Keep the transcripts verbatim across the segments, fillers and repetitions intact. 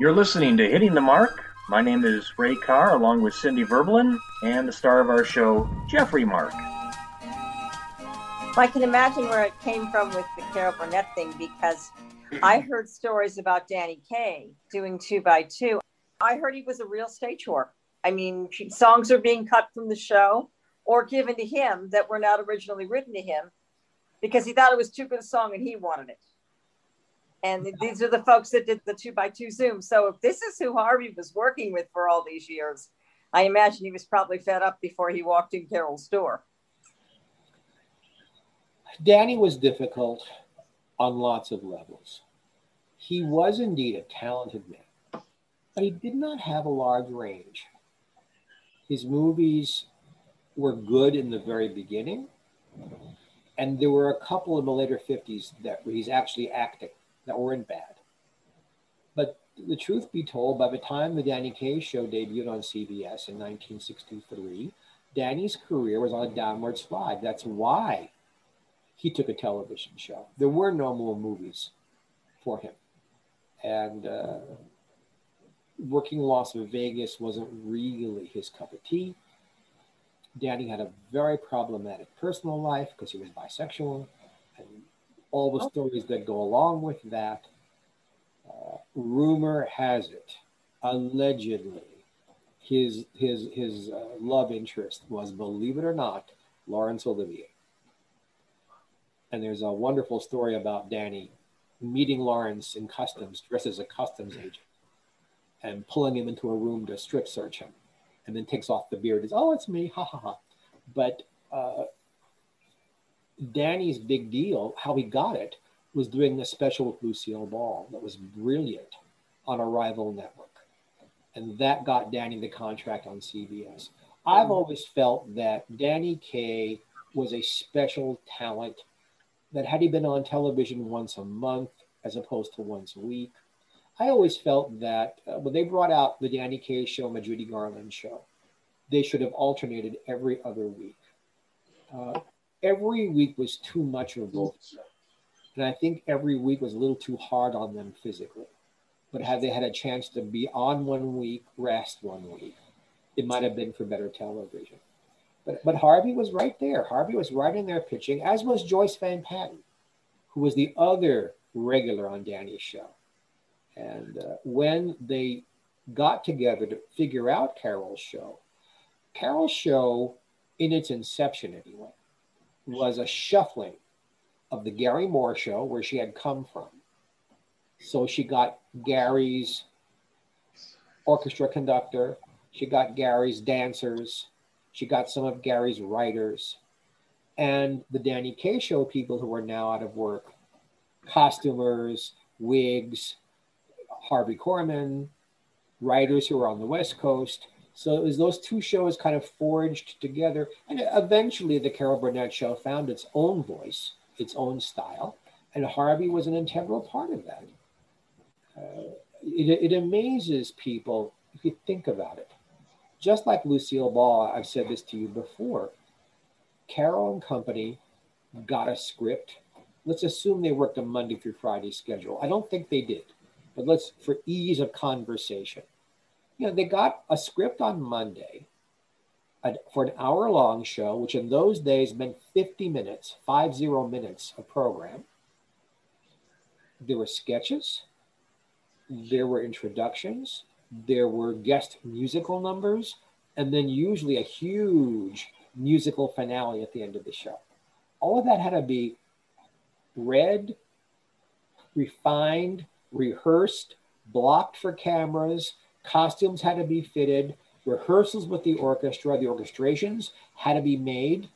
You're listening to Hitting the Mark. My name is Ray Carr, along with Cindy Verblen, and the star of our show, Geoffrey Mark. I can imagine where it came from with the Carol Burnett thing, because I heard stories about Danny Kaye doing Two by Two. I heard he was a real stage whore. I mean, songs are being cut from the show or given to him that were not originally written to him because he thought it was too good a song and he wanted it. And these are the folks that did the two by two Zoom. So if this is who Harvey was working with for all these years, I imagine he was probably fed up before he walked in Carol's door. Danny was difficult on lots of levels. He was indeed a talented man, but he did not have a large range. His movies were good in the very beginning. And there were a couple in the later fifties that where he's actually acting. That weren't bad. But the truth be told, by the time the Danny Kaye show debuted on C B S in nineteen sixty-three, Danny's career was on a downward slide. That's why he took a television show. There were no more movies for him. And uh, working in Las Vegas wasn't really his cup of tea. Danny had a very problematic personal life because he was bisexual, and all the stories that go along with that. Uh, rumor has it, allegedly, his his his uh, love interest was, believe it or not, Lawrence Olivier. And there's a wonderful story about Danny meeting Lawrence in customs, dressed as a customs agent, and pulling him into a room to strip search him, and then takes off the beard. It's, oh, it's me, ha ha ha. But uh, Danny's big deal, how he got it, was doing a special with Lucille Ball that was brilliant on a rival network. And that got Danny the contract on C B S. I've always felt that Danny Kaye was a special talent that had he been on television once a month as opposed to once a week. I always felt that uh, when they brought out the Danny Kaye show and the Judy Garland show, they should have alternated every other week. Uh, Every week was too much of both. And I think every week was a little too hard on them physically. But had they had a chance to be on one week, rest one week, it might have been for better television. But but Harvey was right there. Harvey was right in there pitching, as was Joyce Van Patten, who was the other regular on Danny's show. And uh, when they got together to figure out Carol's show, Carol's show, in its inception anyway, was a shuffling of the Garry Moore show where she had come from. So she got Garry's orchestra conductor, she got Garry's dancers, she got some of Garry's writers, and the Danny Kaye show people who are now out of work, costumers, wigs, Harvey Korman, writers who were on the West Coast. So it was those two shows kind of forged together. And eventually the Carol Burnett show found its own voice, its own style. And Harvey was an integral part of that. Uh, it, it amazes people if you think about it. Just like Lucille Ball, I've said this to you before, Carol and company got a script. Let's assume they worked a Monday through Friday schedule. I don't think they did, but let's, for ease of conversation, you know, they got a script on Monday for an hour-long show, which in those days meant fifty minutes, five zero minutes of program. There were sketches, there were introductions, there were guest musical numbers, and then usually a huge musical finale at the end of the show. All of that had to be read, refined, rehearsed, blocked for cameras. Costumes had to be fitted, rehearsals with the orchestra, the orchestrations had to be made,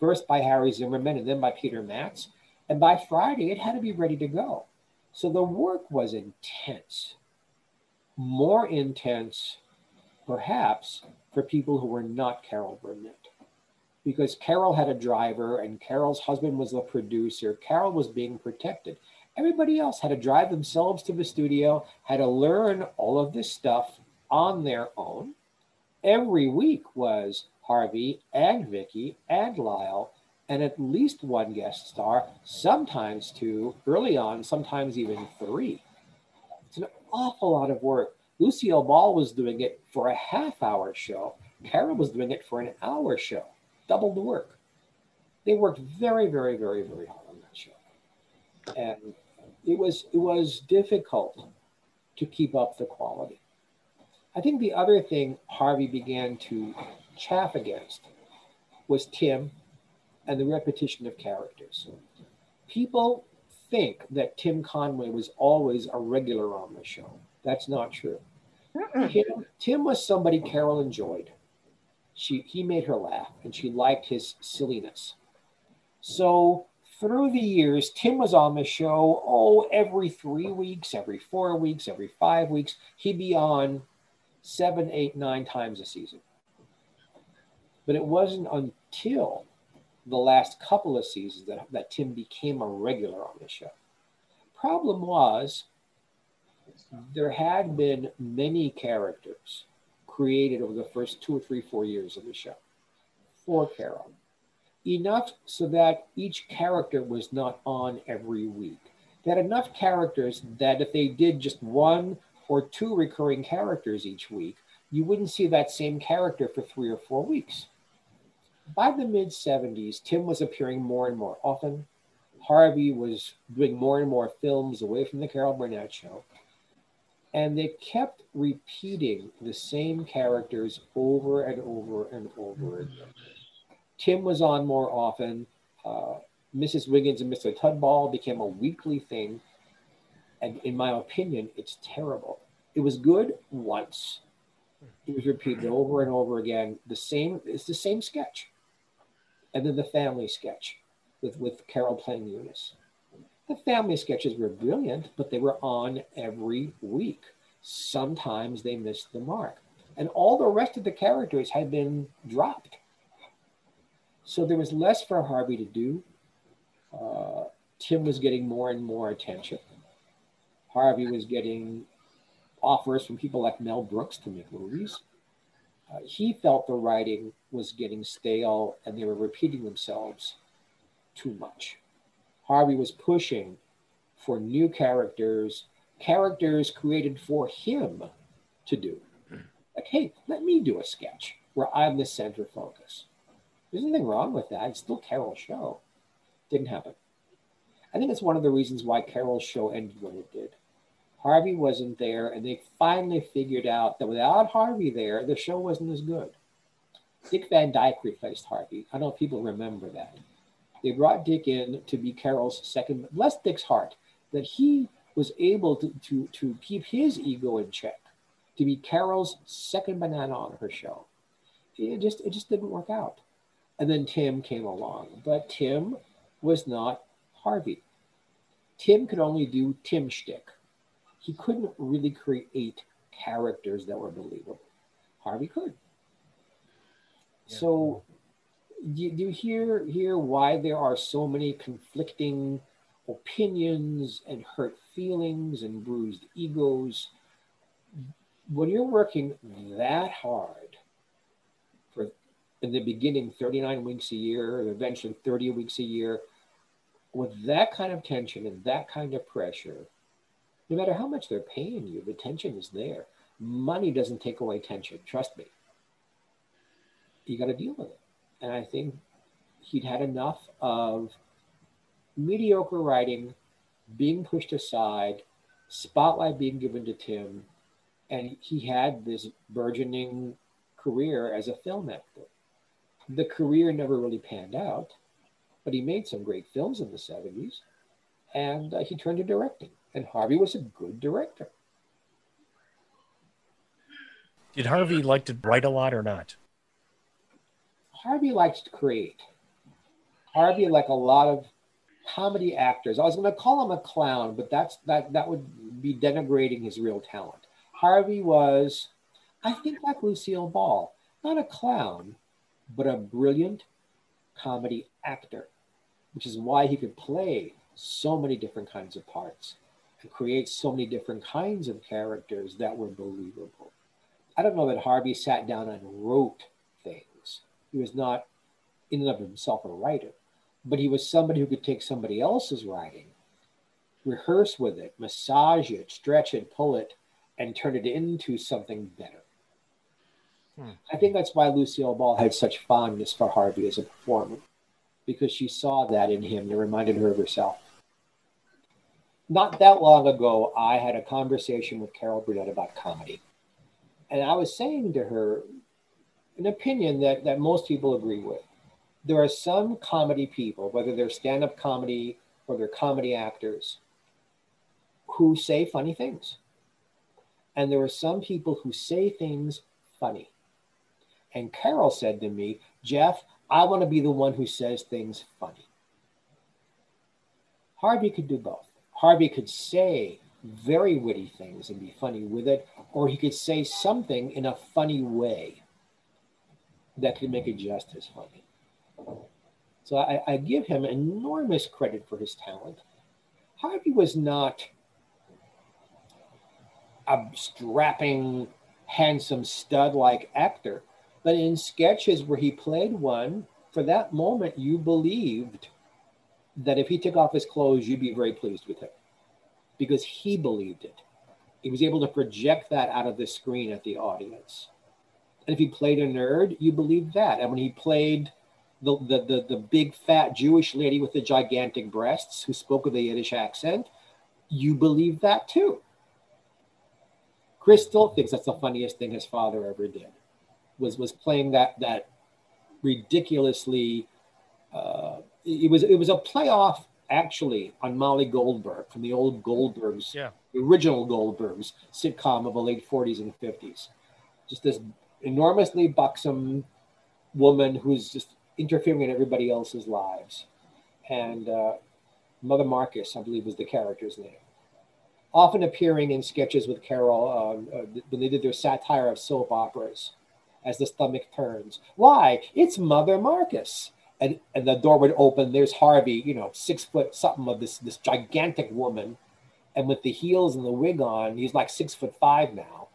first by Harry Zimmerman and then by Peter Matz. And by Friday, it had to be ready to go. So the work was intense, more intense, perhaps, for people who were not Carol Burnett. Because Carol had a driver and Carol's husband was the producer. Carol was being protected. Everybody else had to drive themselves to the studio, had to learn all of this stuff on their own. Every week was Harvey and Vicky and Lyle and at least one guest star, sometimes two, early on, sometimes even three. It's an awful lot of work. Lucille Ball was doing it for a half hour show. Carol was doing it for an hour show, double the work. They worked very, very, very, very hard on that show. And it was, it was difficult to keep up the quality. I think the other thing Harvey began to chaff against was Tim and the repetition of characters. People think that Tim Conway was always a regular on the show. That's not true. Tim, Tim was somebody Carol enjoyed. She, he made her laugh, and she liked his silliness. So through the years, Tim was on the show, oh, every three weeks, every four weeks, every five weeks. He'd be on seven, eight, nine times a season. But it wasn't until the last couple of seasons that, that Tim became a regular on the show. Problem was, there had been many characters created over the first two or three, four years of the show for Carol. Enough so that each character was not on every week. They had enough characters that if they did just one or two recurring characters each week, you wouldn't see that same character for three or four weeks. By the mid seventies, Tim was appearing more and more often. Harvey was doing more and more films away from the Carol Burnett show. And they kept repeating the same characters over and over and over again. Tim was on more often. Uh, Missus Wiggins and Mister Tudball became a weekly thing. And in my opinion, it's terrible. It was good once. It was repeated over and over again. The same, it's the same sketch. And then the family sketch with, with Carol playing Eunice. The family sketches were brilliant, but they were on every week. Sometimes they missed the mark. And all the rest of the characters had been dropped. So there was less for Harvey to do. Uh, Tim was getting more and more attention. Harvey was getting offers from people like Mel Brooks to make movies. Uh, he felt the writing was getting stale and they were repeating themselves too much. Harvey was pushing for new characters, characters created for him to do. Like, hey, let me do a sketch where I'm the center focus. There's nothing wrong with that. It's still Carol's show. Didn't happen. I think it's one of the reasons why Carol's show ended when it did. Harvey wasn't there, and they finally figured out that without Harvey there, the show wasn't as good. Dick Van Dyke replaced Harvey. I don't know if people remember that. They brought Dick in to be Carol's second. Bless Dick's heart that he was able to, to, to keep his ego in check, to be Carol's second banana on her show. It just, it just didn't work out. And then Tim came along, but Tim was not Harvey. Tim could only do Tim shtick. He couldn't really create characters that were believable. Harvey could. Yeah. So do you, do you hear, hear why there are so many conflicting opinions and hurt feelings and bruised egos? When you're working that hard for, in the beginning, thirty-nine weeks a year, and eventually thirty weeks a year, with that kind of tension and that kind of pressure, no matter how much they're paying you, the tension is there. Money doesn't take away tension, trust me. You got to deal with it. And I think he'd had enough of mediocre writing, being pushed aside, spotlight being given to Tim, and he had this burgeoning career as a film actor. The career never really panned out, but he made some great films in the seventies, and uh, he turned to directing. And Harvey was a good director. Did Harvey like to write a lot or not? Harvey likes to create. Harvey, like a lot of comedy actors, I was going to call him a clown, but that's that that would be denigrating his real talent. Harvey was, I think, like Lucille Ball, not a clown, but a brilliant comedy actor, which is why he could play so many different kinds of parts and create so many different kinds of characters that were believable. I don't know that Harvey sat down and wrote things. He was not in and of himself a writer, but he was somebody who could take somebody else's writing, rehearse with it, massage it, stretch it, pull it, and turn it into something better. Hmm. I think that's why Lucille Ball had such fondness for Harvey as a performer, because she saw that in him that reminded her of herself. Not that long ago, I had a conversation with Carol Burnett about comedy. And I was saying to her an opinion that, that most people agree with. There are some comedy people, whether they're stand-up comedy or they're comedy actors, who say funny things. And there are some people who say things funny. And Carol said to me, Jeff, I want to be the one who says things funny. Harvey could do both. Harvey could say very witty things and be funny with it, or he could say something in a funny way that could make it just as funny. So I, I give him enormous credit for his talent. Harvey was not a strapping, handsome, stud-like actor, but in sketches where he played one, for that moment, you believed that if he took off his clothes, you'd be very pleased with him because he believed it. He was able to project that out of the screen at the audience. And if he played a nerd, you believed that. And when he played the, the, the, the big, fat Jewish lady with the gigantic breasts who spoke with a Yiddish accent, you believed that too. Chris still thinks that's the funniest thing his father ever did, was was playing that that ridiculously, uh, it was it was a playoff actually on Molly Goldberg from the old Goldbergs, yeah. the original Goldbergs sitcom of the late forties and fifties. Just this enormously buxom woman who's just interfering in everybody else's lives. And uh, Mother Marcus, I believe, was the character's name. Often appearing in sketches with Carol uh, uh, when they did their satire of soap operas as the stomach turns. Why? It's Mother Marcus. And and the door would open. There's Harvey, you know, six foot something of this, this gigantic woman. And with the heels and the wig on, he's like six foot five now.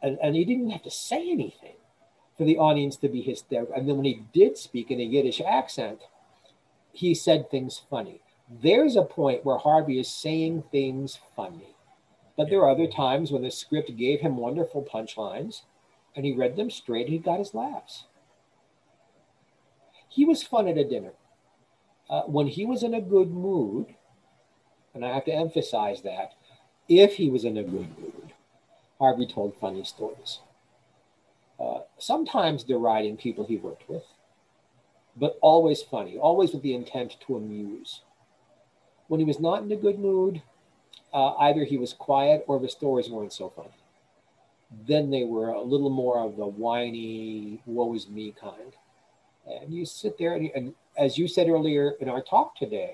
And, and he didn't have to say anything for the audience to be hysterical. And then when he did speak in a Yiddish accent, he said things funny. There's a point where Harvey is saying things funny. But there are other times when the script gave him wonderful punchlines, and he read them straight, and he got his laughs. He was fun at a dinner. Uh, when he was in a good mood, and I have to emphasize that, if he was in a good mood, Harvey told funny stories. Uh, sometimes deriding people he worked with, but always funny, always with the intent to amuse. When he was not in a good mood, Uh, either he was quiet or the stories weren't so funny. Then they were a little more of the whiny, woe is me kind. And you sit there, and, and as you said earlier in our talk today,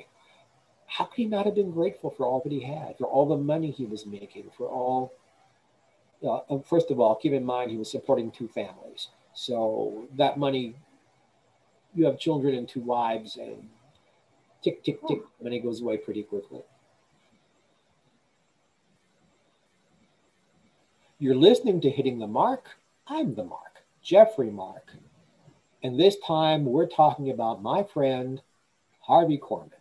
how could he not have been grateful for all that he had, for all the money he was making, for all, uh, first of all, keep in mind he was supporting two families. So that money, you have children and two wives, and tick, tick, tick, the money goes away pretty quickly. You're listening to Hitting the Mark. I'm the Mark, Geoffrey Mark. And this time we're talking about my friend, Harvey Korman.